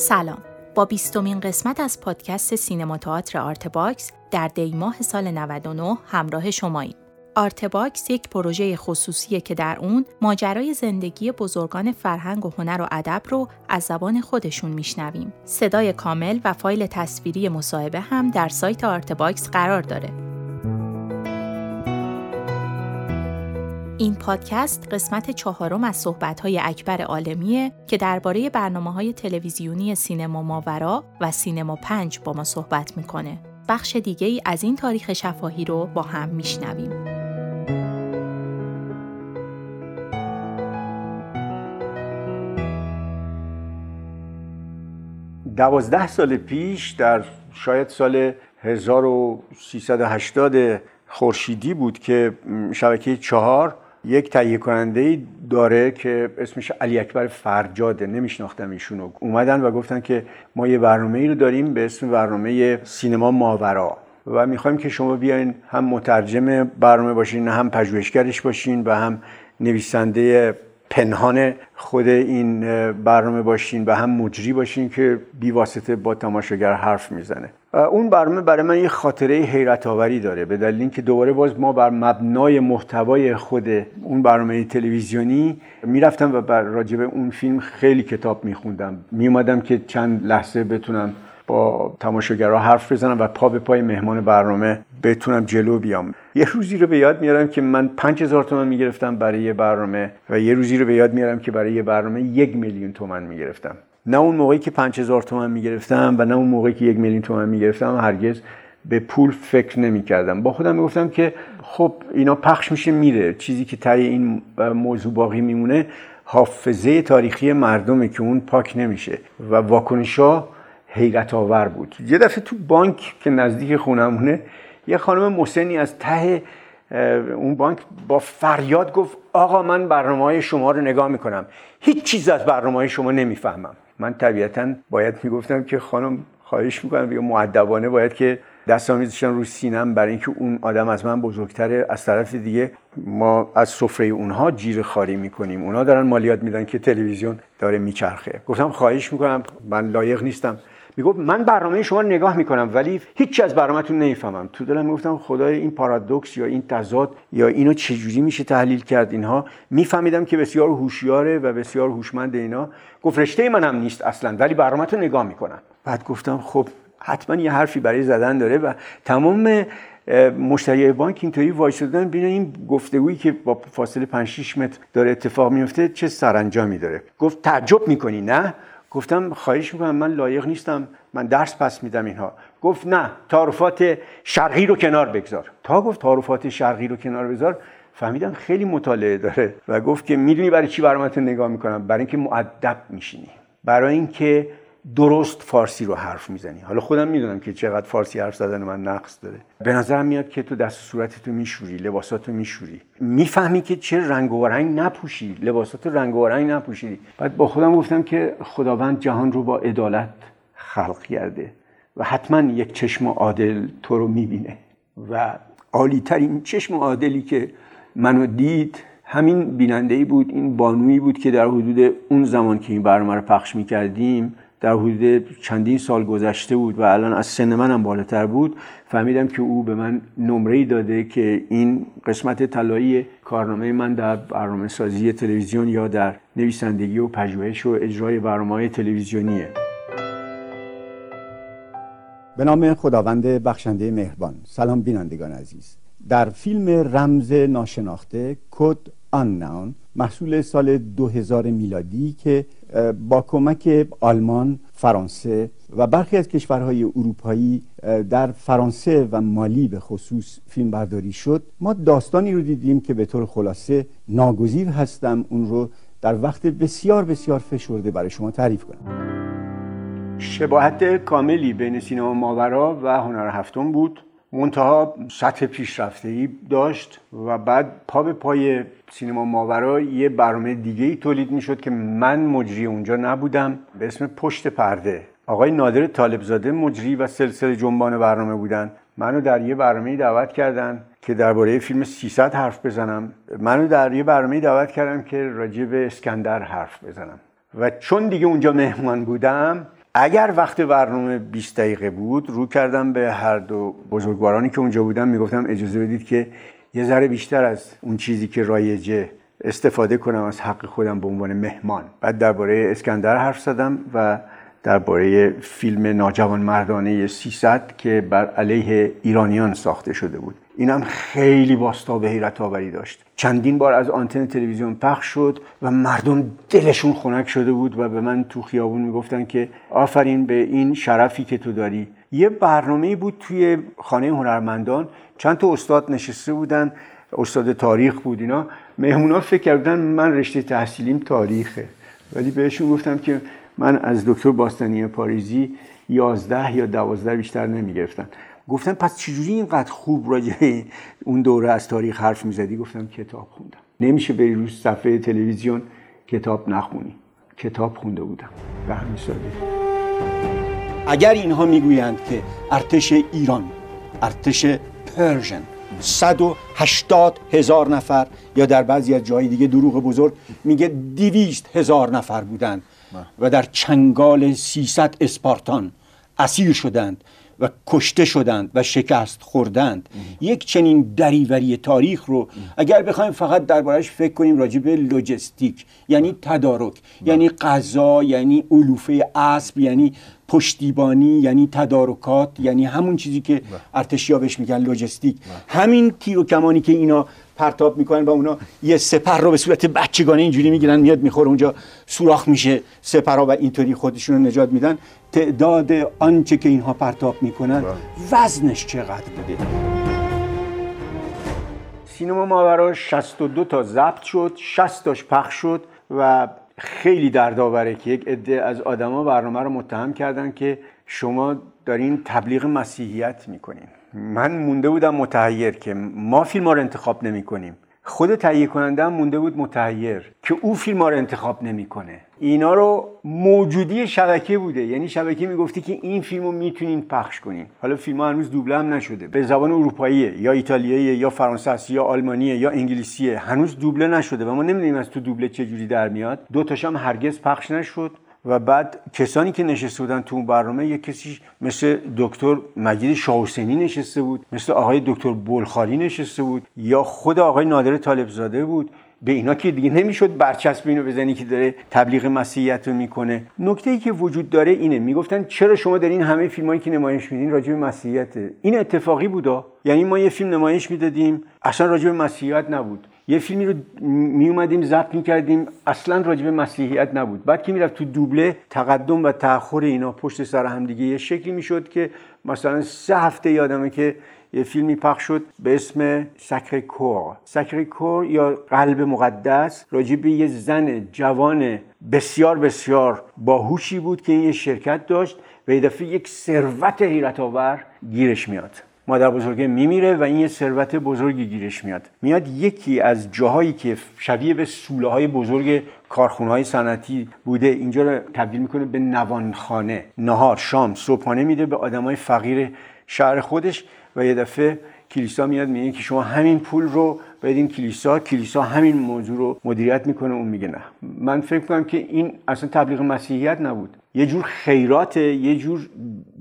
سلام. با 20مین قسمت از پادکست سینما تئاتر آرتباکس در دیماه سال 99 همراه شماییم. آرتباکس یک پروژه خصوصیه که در اون ماجرای زندگی بزرگان فرهنگ و هنر و ادب رو از زبان خودشون میشنویم. صدای کامل و فایل تصویری مصاحبه هم در سایت آرتباکس قرار داره. این پادکست قسمت 4 از صحبت‌های اکبر عالمیه که درباره برنامه‌های تلویزیونی سینما ماورا و سینما پنج با ما صحبت می‌کنه. بخش دیگه‌ای از این تاریخ شفاهی رو با هم می‌شنویم. دوازده سال پیش در شاید سال 1380 خورشیدی بود که شبکه 4 یک تهیه کننده‌ای داره که اسمش علی اکبر فرجاده، نمیشناختم ایشونو. اومدن و گفتن که ما یه برنامه‌ای رو داریم به اسم برنامه سینما ماورا و می‌خوایم که شما بیاین هم مترجم برنامه باشین، هم پژوهشگرش باشین و هم نویسنده پنهان خود این برنامه باشین و هم مجری باشین که بی‌واسطه با تماشاگر حرف میزنه. اون برنامه برای من یه خاطره حیرت‌آوری داره به دلیل اینکه دوباره باز ما بر مبنای محتوای خود اون برنامه تلویزیونی میرفتم و بر راجع به اون فیلم خیلی کتاب میخوندم، میومدم که چند لحظه بتونم با تماشاگرها حرف بزنم و پا به پای مهمان برنامه بتونم جلو بیام. یه روزی رو به یاد میارم که من 5000 تومان میگرفتم برای یه برنامه و یه روزی رو به یاد میارم که برای یه برنامه 1,000,000 تومان میگرفتم. نه اون موقعی که 5000 تومان میگرفتم و نه اون موقعی که 1,000,000 تومان میگرفتم هرگز به پول فکر نمیکردم. با خودم میگفتم که خب اینا پخش میشه میره، چیزی که تای این موضوع باقی میمونه حافظه تاریخی مردمه که اون پاک نمیشه. و واکنشا حیرت آور بود. یه دفعه تو بانک که نزدیک خونمونه یه خانم محسنی از ته اون بانک با فریاد گفت آقا من برنامه‌های شما رو نگاه میکنم، هیچ چیز از برنامه‌های شما نمیفهمم. من طبیعتاً باید میگفتم که خانم خواهش میکنم، بگم مؤدبانه باید که دستامیزشان رو سینم، برای اینکه اون آدم از من بزرگتره، از طرف دیگه ما از سفره اونها جیره خواری میکنیم، اونا دارن مالیات میدن که تلویزیون داره میچرخه. گفتم خواهش میکنم من لایق نیستم. میگفت من برنامه شما رو نگاه میکنم ولی هیچ از برنامه‌تون نمیفهمم. تو دلم میگفتم خدای این پارادوکس یا این تضاد یا اینو چجوری میشه تحلیل کرد. اینها میفهمیدم که بسیار هوشیاره و بسیار هوشمند اینا. گفت رشته من هم نیست اصلا ولی برنامه‌تو نگاه میکنم. بعد گفتم خب حتما یه حرفی برای زدن داره. و تمام مشتریای بانک اینطوری وایسادن ببینن این گفتگویی که با فاصله 5-6 متر داره اتفاق میفته چه سرانجامی داره. گفت تعجب میکنی نه؟ گفتم خواهش میکنم من لایق نیستم، من درس پس میدم اینها. گفت نه، تعارفات شرقی رو کنار بگذار. تا گفت تعارفات شرقی رو کنار بگذار فهمیدم خیلی مطالعه داره. و گفت که میدونی برای چی برنامه‌تون نگاه میکنم؟ برای اینکه مؤدب میشینی، برای اینکه درست فارسی رو حرف میزنی. حالا خودم میدونم که چقدر فارسی حرف زدن من نقص داره. به نظرم میاد که تو دست و صورتتو میشوری، لباساتو میشوری، میفهمی که چه رنگ و رنگ نپوشی، لباساتو رنگ و رنگ نپوشی. بعد با خودم گفتم که خداوند جهان رو با عدالت خلق کرده و حتما یک چشم عادل تو رو میبینه و عالی‌ترین چشم عادلی که منو دید همین بیننده‌ای بود، این بانویی بود که در حدود اون زمان که این برنامه رو پخش میکردیم در حدود چندین سال گذشته بود و الان از سن منم بالاتر بود. فهمیدم که او به من نمره‌ای داده که این قسمت طلایی کارنامه من در برنامه‌سازی تلویزیون یا در نویسندگی و پژوهش و اجرای برنامه‌های تلویزیونیه. به نام خداوند بخشنده مهربان. سلام بینندگان عزیز. در فیلم رمز ناشناخته کد آنناون محصول سال 2000 میلادی که با کمک آلمان، فرانسه و برخی از کشورهای اروپایی در فرانسه و مالی به خصوص فیلم برداری شد، ما داستانی رو دیدیم که به طور خلاصه ناگزیر هستم اون رو در وقت بسیار بسیار فشرده برای شما تعریف کنم. شباهت کاملی بین سینما ماورا و هنر هفتم بود، منتها سطح پیشرفته‌ای داشت و بعد پا به پای سینما ماورا یه برنامه دیگه‌ای تولید می‌شد که من مجری اونجا نبودم به اسم پشت پرده. آقای نادر طالبزاده مجری و سلسله جنبان برنامه بودن. منو در یه برنامه دعوت کردن که درباره فیلم 300 حرف بزنم. منو در یه برنامه دعوت کردم که راجع به اسکندر حرف بزنم. و چون دیگه اونجا مهمان بودم اگر وقت برنامه 20 دقیقه بود رو کردم به هر دو بزرگوارانی که اونجا بودن میگفتم اجازه بدید که یه ذره بیشتر از اون چیزی که رایجه استفاده کنم از حق خودم به عنوان مهمان. بعد درباره اسکندر حرف زدم و درباره فیلم ناجوانمردانه 300 که بر علیه ایرانیان ساخته شده بود. اینم خیلی بازتاب حیرت آوری داشت. چندین بار از آنتن تلویزیون پخش شد و مردم دلشون خنک شده بود و به من تو خیابون میگفتن که آفرین به این شرفی که تو داری. یه برنامه‌ای بود توی خانه هنرمندان، چند تا استاد نشسته بودن، استاد تاریخ بود اینا. مهمونا فکر کردن من رشته تحصیلیم تاریخه، ولی بهشون گفتم که من از دکتر باستانی پاریزی 11 یا 12 بیشتر نمیگرفتم. گفتن پس چجوری اینقدر خوب راجع به اون دوره از تاریخ حرف میزدی؟ گفتم کتاب خوندم. نمیشه بری روی صفحه تلویزیون کتاب نخونی. کتاب خونده بودم. به همین سادگی. اگر اینها میگویند که ارتش ایران، ارتش پرژن 180,000 نفر یا در بعضی از جای دیگه دروغ بزرگ میگه 200,000 نفر بودند و در چنگال 300 اسپارتان اسیر شدند و کشته شدند و شکست خوردند. یک چنین دریوری تاریخ رو اگر بخوایم فقط دربارش فکر کنیم راجع به لوجستیک، یعنی تدارک، یعنی غذا، یعنی علوفه اسب، یعنی پشتیبانی، یعنی تدارکات، یعنی همون چیزی که ارتشیا بهش میگن لوجستیک. همین تیر و کمانی که اینا پرتاب میکنن با اونا یه سپر رو به صورت بچگانه اینجوری میگیرن میاد میخوره اونجا سوراخ میشه سپرها و اینطوری خودشون رو نجات میدن. تعداد آنچه که اینها پرتاب میکنن وزنش چقدر بوده؟ سینما ماورا 62 تا ضبط شد، 60 تاش پخش شد و خیلی دردآوره که یک عده از آدما برنامه رو متهم کردن که شما دارین تبلیغ مسیحیت میکنین. من مونده بودم متحیر که ما فیلم‌ها رو انتخاب نمی‌کنیم. خود تهیه کننده هم مونده بود متحیر که او فیلم‌ها رو انتخاب نمی‌کنه. اینا رو موجودی شبکه بوده، یعنی شبکه میگفتی که این فیلمو میتونین پخش کنین. حالا فیلم‌ها هنوز دوبله هم نشده. به زبان اروپاییه یا ایتالیاییه یا فرانسویه یا آلمانیه یا انگلیسیه. هنوز دوبله نشده و ما نمی‌دونیم از تو دوبله چه جوری در میاد. دو تاش هم هرگز پخش نشد. و بعد کسانی که نشسته بودن تو اون برنامه، یک کسی مثل دکتر مجید شاهحسینی نشسته بود، مثل آقای دکتر بلخالی نشسته بود، یا خود آقای نادر طالبزاده بود. به اینا که دیگه نمیشد برچسب اینو بزنی که داره تبلیغ مسیحیت رو میکنه. نکته‌ای که وجود داره اینه، میگفتن چرا شما دارین همه فیلمایی که نمایش میدین راجع به مسیحیت؟ این اتفاقی بودا، یعنی ما یه فیلم نمایش میدادیم اصلا راجع به مسیحیت نبود، یه فیلمی رو میومدیم ضبط میکردیم اصلا راجع به مسیحیت نبود. بعد که میرفت تو دوبله، تقدم و تأخر اینا پشت سر هم دیگه یه شکلی میشد که مثلا 3 هفته یادمه که یه فیلمی پخش شد به اسم ساکره کور یا قلب مقدس، راجع به یه زن جوان بسیار بسیار باهوشی بود که یه شرکت داشت و یه دفعه یک ثروت حیرت‌آور گیرش میاد. مادر بزرگه میمیره و این یه ثروت بزرگی گیرش میاد. یکی از جاهایی که شبیه به سوله‌های بزرگ کارخونه‌های صنعتی بوده اینجا رو تبدیل میکنه به نوانخانه. نهار، شام، صبحانه میده به آدمای فقیر شهر خودش و یه دفعه کلیسا میاد میگه که شما همین پول رو بدین کلیسا همین موضوع رو مدیریت میکنه. اون میگه نه. من فکر میکنم که این اصلا تبلیغ مسیحیت نبود، یه جور خیراته، یه جور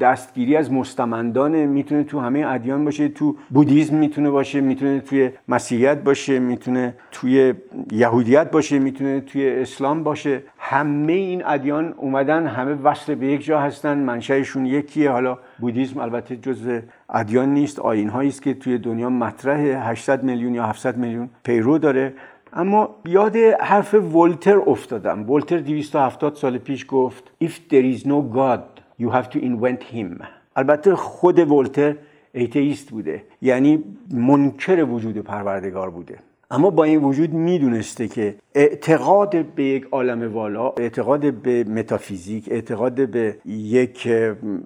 دستگیری از مستمندانه. میتونه تو همه ادیان باشه، تو بودیسم میتونه باشه، میتونه توی مسیحیت باشه، میتونه توی یهودیت باشه، میتونه توی اسلام باشه. همه این ادیان اومدن، همه وصل به یک جا هستن، منشأشون یکیه. حالا بودیسم البته جزء ادیان نیست، آیین‌هایی است که توی دنیا مطرحه، 800 میلیون یا 700 میلیون پیرو داره. اما یاد حرف ولتر افتادم. ولتر 270 سال پیش گفت If there is no God, you have to invent him. البته خود ولتر ایتئیست بوده، یعنی منکر وجود پروردگار بوده، اما با این وجود میدونسته که اعتقاد به یک عالم والا، اعتقاد به متافیزیک، اعتقاد به یک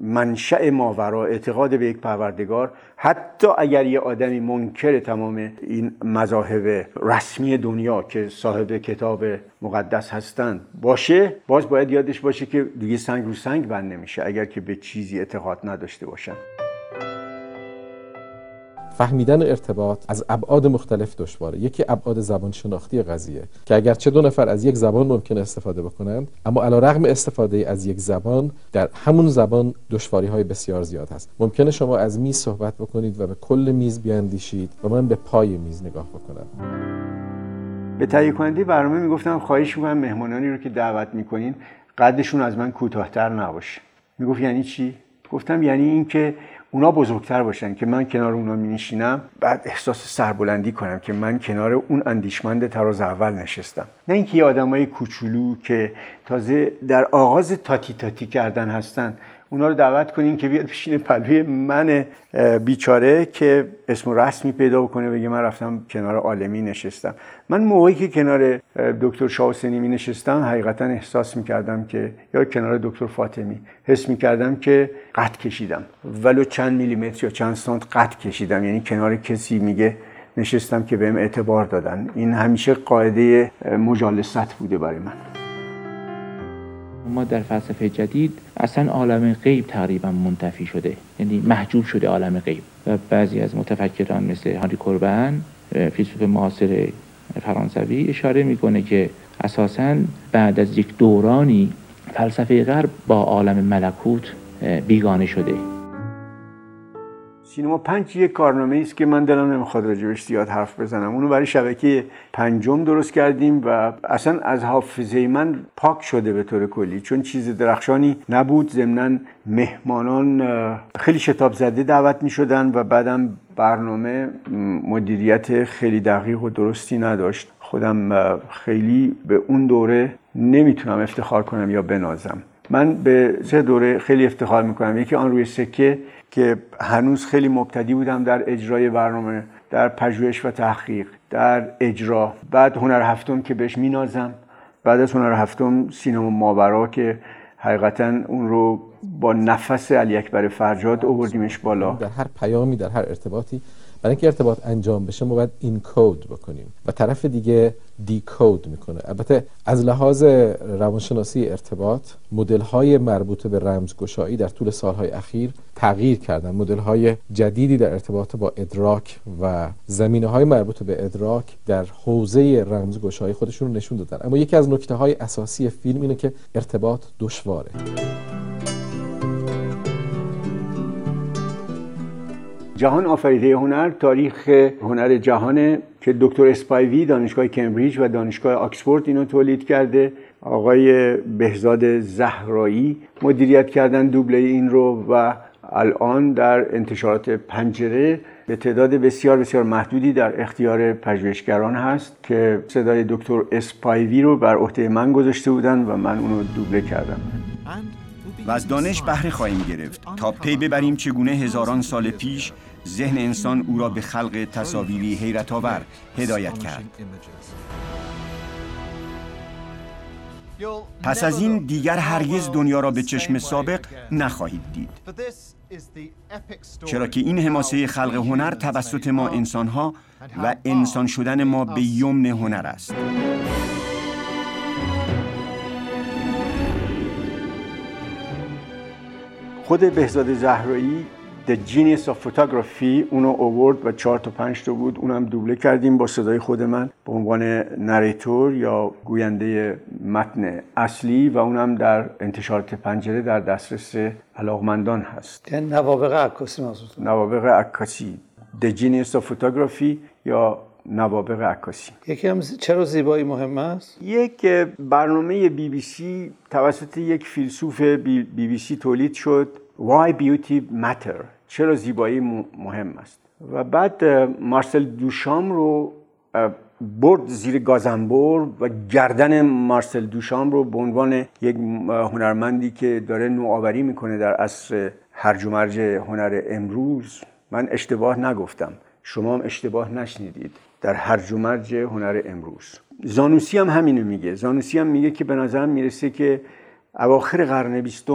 منشأ ماورا، اعتقاد به یک پروردگار، حتی اگر یه آدمی منکر تمام این مذاهب رسمی دنیا که صاحب کتاب مقدس هستند باشه، باز باید یادش باشه که دیگه سنگ رو سنگ بند نمیشه اگر که به چیزی اعتقاد نداشته باشن. فهمیدن ارتباط از ابعاد مختلف دشواره. یکی ابعاد زبان شناختی قضیه که اگرچه دو نفر از یک زبان ممکن استفاده بکنند، اما علیرغم استفاده از یک زبان در همون زبان دشواری‌های بسیار زیاد هست. ممکنه شما از میز صحبت بکنید و به کل میز بیاندیشید و من به پای میز نگاه بکنم. به تهیه کننده برنامه میگفتم خواهش می‌کنم مهمانانی رو که دعوت می‌کنین قدشون از من کوتاه‌تر نباشه. میگفت یعنی چی؟ گفتم یعنی اینکه اونا بزرگتر باشن که من کنار اونا می‌نشینم، بعد احساس سربلندی کنم که من کنار اون اندیشمند تراز اول نشستم. نه اینکه یه آدمای کوچولو که تازه در آغاز تاتی تاتی کردن هستن، اونا رو دعوت کنین که بیاد بشینه پلوی من بیچاره که اسم و رسمی پیدا کنه، بگه من رفتم کنار عالمی نشستم. من موقعی که کنار دکتر شاهحسینی می نشستم حقیقتا احساس می کردم که، یا کنار دکتر فاطمی، حس می کردم که قد کشیدم، ولو چند میلیمتر یا چند سانت قد کشیدم. یعنی کنار کسی میگه نشستم که بهم اعتبار دادن. این همیشه قاعده مجالست بوده برای من. ما در فلسفه جدید اصلا عالم غیب تقریبا منتفی شده، یعنی محجوب شده عالم غیب، و بعضی از متفکران مثل هانری کربن، فیلسوف معاصر فرانسوی، اشاره میکنه که اساسا بعد از یک دورانی فلسفه غرب با عالم ملکوت بیگانه شده. سینما پنج یک کارنامه‌ای است که من دلم نمیخواد راجبش زیاد حرف بزنم. اونو برای شبکه پنجم درست کردیم و اصلا از حافظه من پاک شده به طور کلی، چون چیز درخشانی نبود. ضمناً مهمانان خیلی شتاب زده دعوت می‌شدن و بعدم برنامه مدیریت خیلی دقیق و درستی نداشت. خودم خیلی به اون دوره نمیتونم افتخار کنم یا بنازم. من به سه دوره خیلی افتخار میکنم. یکی آن روی سکه که هنوز خیلی مبتدی بودم در اجرای برنامه، در پژوهش و تحقیق، در اجرا. بعد هنر هفتم که بهش مینازم. بعد از هنر هفتم سینما ماورا که حقیقتا اون رو با نفس علی اکبر فرجاد آوردیمش بالا. در هر پیامی، در هر ارتباطی، برای اینکه ارتباط انجام بشه ما باید اینکود بکنیم و طرف دیگه دیکود میکنه. البته از لحاظ روانشناسی ارتباط، مدل‌های مربوط به رمزگشایی در طول سالهای اخیر تغییر کردن. مدل‌های جدیدی در ارتباط با ادراک و زمینه‌های مربوط به ادراک در حوزه رمزگشایی خودشون رو نشون دادن. اما یکی از نکته‌های اساسی فیلم اینه که ارتباط دشواره. جهان آفریده هنر، تاریخ هنر جهان که دکتر اسپایوی دانشگاه کمبریج و دانشگاه آکسفورد اینو تولید کرده، آقای بهزاد زهرایی مدیریت کردن دوبله این رو و الان در انتشارات پنجره به تعداد بسیار بسیار محدودی در اختیار پژوهشگران هست که صدای دکتر اسپایوی رو بر عهده من گذاشته بودن و من اونو دوبله کردم. و از دانش بهره خواهیم گرفت تا پی ببریم چگونه هزاران سال پیش ذهن انسان او را به خلق تصاویری حیرت‌آور هدایت کرد. پس از این دیگر هرگز دنیا را به چشم سابق نخواهید دید، چرا که این حماسه خلق هنر توسط ما انسان‌ها و انسان شدن ما به یمن هنر است. خود بهزاد زهرایی The Genius of Photography اونو آورد و 4 تا 5 تا بود، اونم دوبله کردیم با صدای خود من به عنوان نریتور یا گوینده متن اصلی و اونم در انتشارات پنجره در دسترس علاقمندان هست. نوابغ عکاسی منظورتون؟ نوابغ عکاسی The Genius of Photography یا نوابغ عکاسی. یکی هم چرا زیبایی مهم است؟ یک برنامه بی بی سی توسط یک فیلسوف بی بی سی تولید شد، Why Beauty Matter، چرا زیبایی مهم است، و بعد مارسل دوشام رو برد زیر گازنبر و گردن مارسل دوشام رو به عنوان یک هنرمندی که داره نوآوری میکنه در عصر هرج و مرج هنر امروز. من اشتباه نگفتم، شما هم اشتباه نشنیدید. در هرج و مرج هنر امروز زانوسی هم همینو میگه. زانوسی هم میگه که به نظرم میرسه که اواخر قرن 20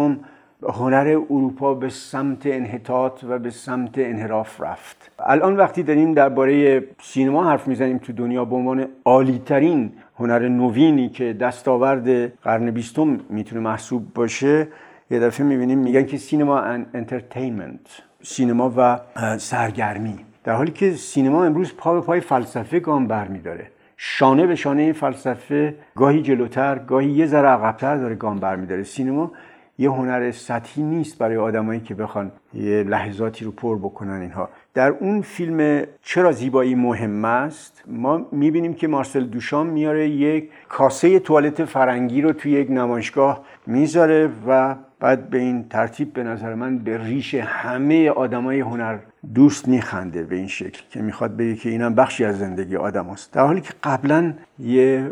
هنر اروپا به سمت انحطاط و به سمت انحراف رفت. الان وقتی داریم درباره سینما حرف میزنیم تو دنیا به عنوان عالی‌ترین هنر نوینی که دستاورد قرن 20 میتونه محسوب باشه، یه دفعه میبینیم میگن که سینما انترتینمنت، سینما و سرگرمی. در حالی که سینما امروز پا به پای فلسفه گام برمی داره، شانه به شانه این فلسفه گاهی جلوتر گاهی یه ذره عقب‌تر داره گام برمی داره. سینما یه هنر سطحی نیست برای آدمایی که بخوان یه لحظاتی رو پر بکنن. اینها در اون فیلم چرا زیبایی مهم است ما میبینیم که مارسل دوشام میاره یک کاسه توالت فرنگی رو توی یک نمایشگاه میذاره و بعد به این ترتیب به نظر من به ریش همه آدمای هنر دوست میخنده به این شکل که میخواد بگه که اینم بخشی از زندگی آدم است، در حالی که قبلا یه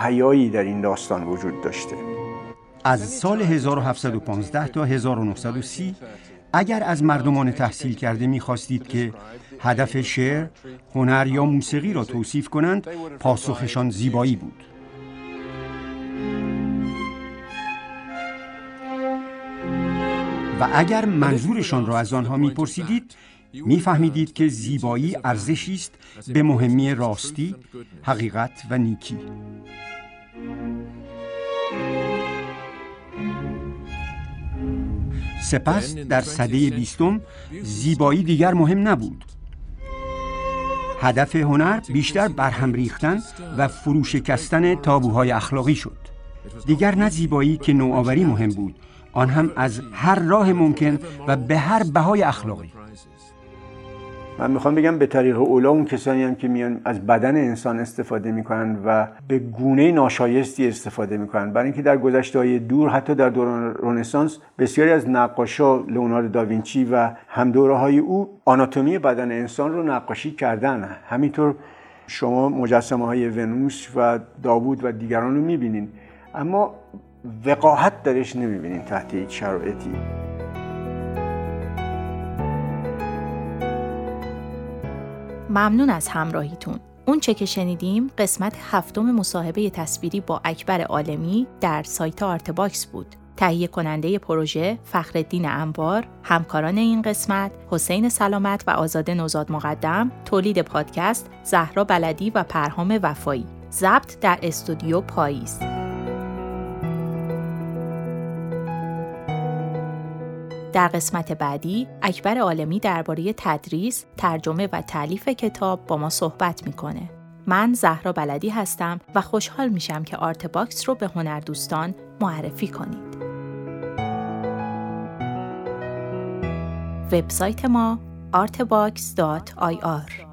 حیایی در این داستان وجود داشته. از سال 1715 تا 1930 اگر از مردمان تحصیل کرده می‌خواستید که هدف شعر، هنر یا موسیقی را توصیف کنند، پاسخشان زیبایی بود. و اگر منظورشان را از آنها می‌پرسیدید، می‌فهمیدید که زیبایی ارزشی است به مهمی راستی، حقیقت و نیکی. سپس در سده 20 زیبایی دیگر مهم نبود. هدف هنر بیشتر برهم ریختن و فروشکستن تابوهای اخلاقی شد. دیگر نه زیبایی که نوآوری مهم بود، آن هم از هر راه ممکن و به هر بهای اخلاقی. من میخوام بگم به طریق اولا اون کسانی هم که میان از بدن انسان استفاده میکنن و به گونه ناشایستی استفاده میکنن، برای اینکه در گذشته‌های دور حتی در دوران رنسانس بسیاری از نقاشا لئوناردو داوینچی و همدوره‌های او آناتومی بدن انسان رو نقاشی کردن. همینطور شما مجسمه‌های ونوس و داوود و دیگران رو میبینین، اما وقاحت درش نمیبینین تحت هیچ شرایطی. ممنون از همراهیتون. اون چه که شنیدیم قسمت 7 مصاحبه تصویری با اکبر عالمی در سایت آرتباکس بود. تهیه کننده پروژه فخرالدین انوار، همکاران این قسمت حسین سلامت و آزاد نوزاد مقدم، تولید پادکست زهرا بلدی و پرهام وفایی، ضبط در استودیو پاییز. در قسمت بعدی اکبر عالمی درباره تدریس، ترجمه و تالیف کتاب با ما صحبت میکنه. من زهرا بلدی هستم و خوشحال میشم که آرتباکس رو به هنردوستان معرفی کنید. وبسایت ما artbox.ir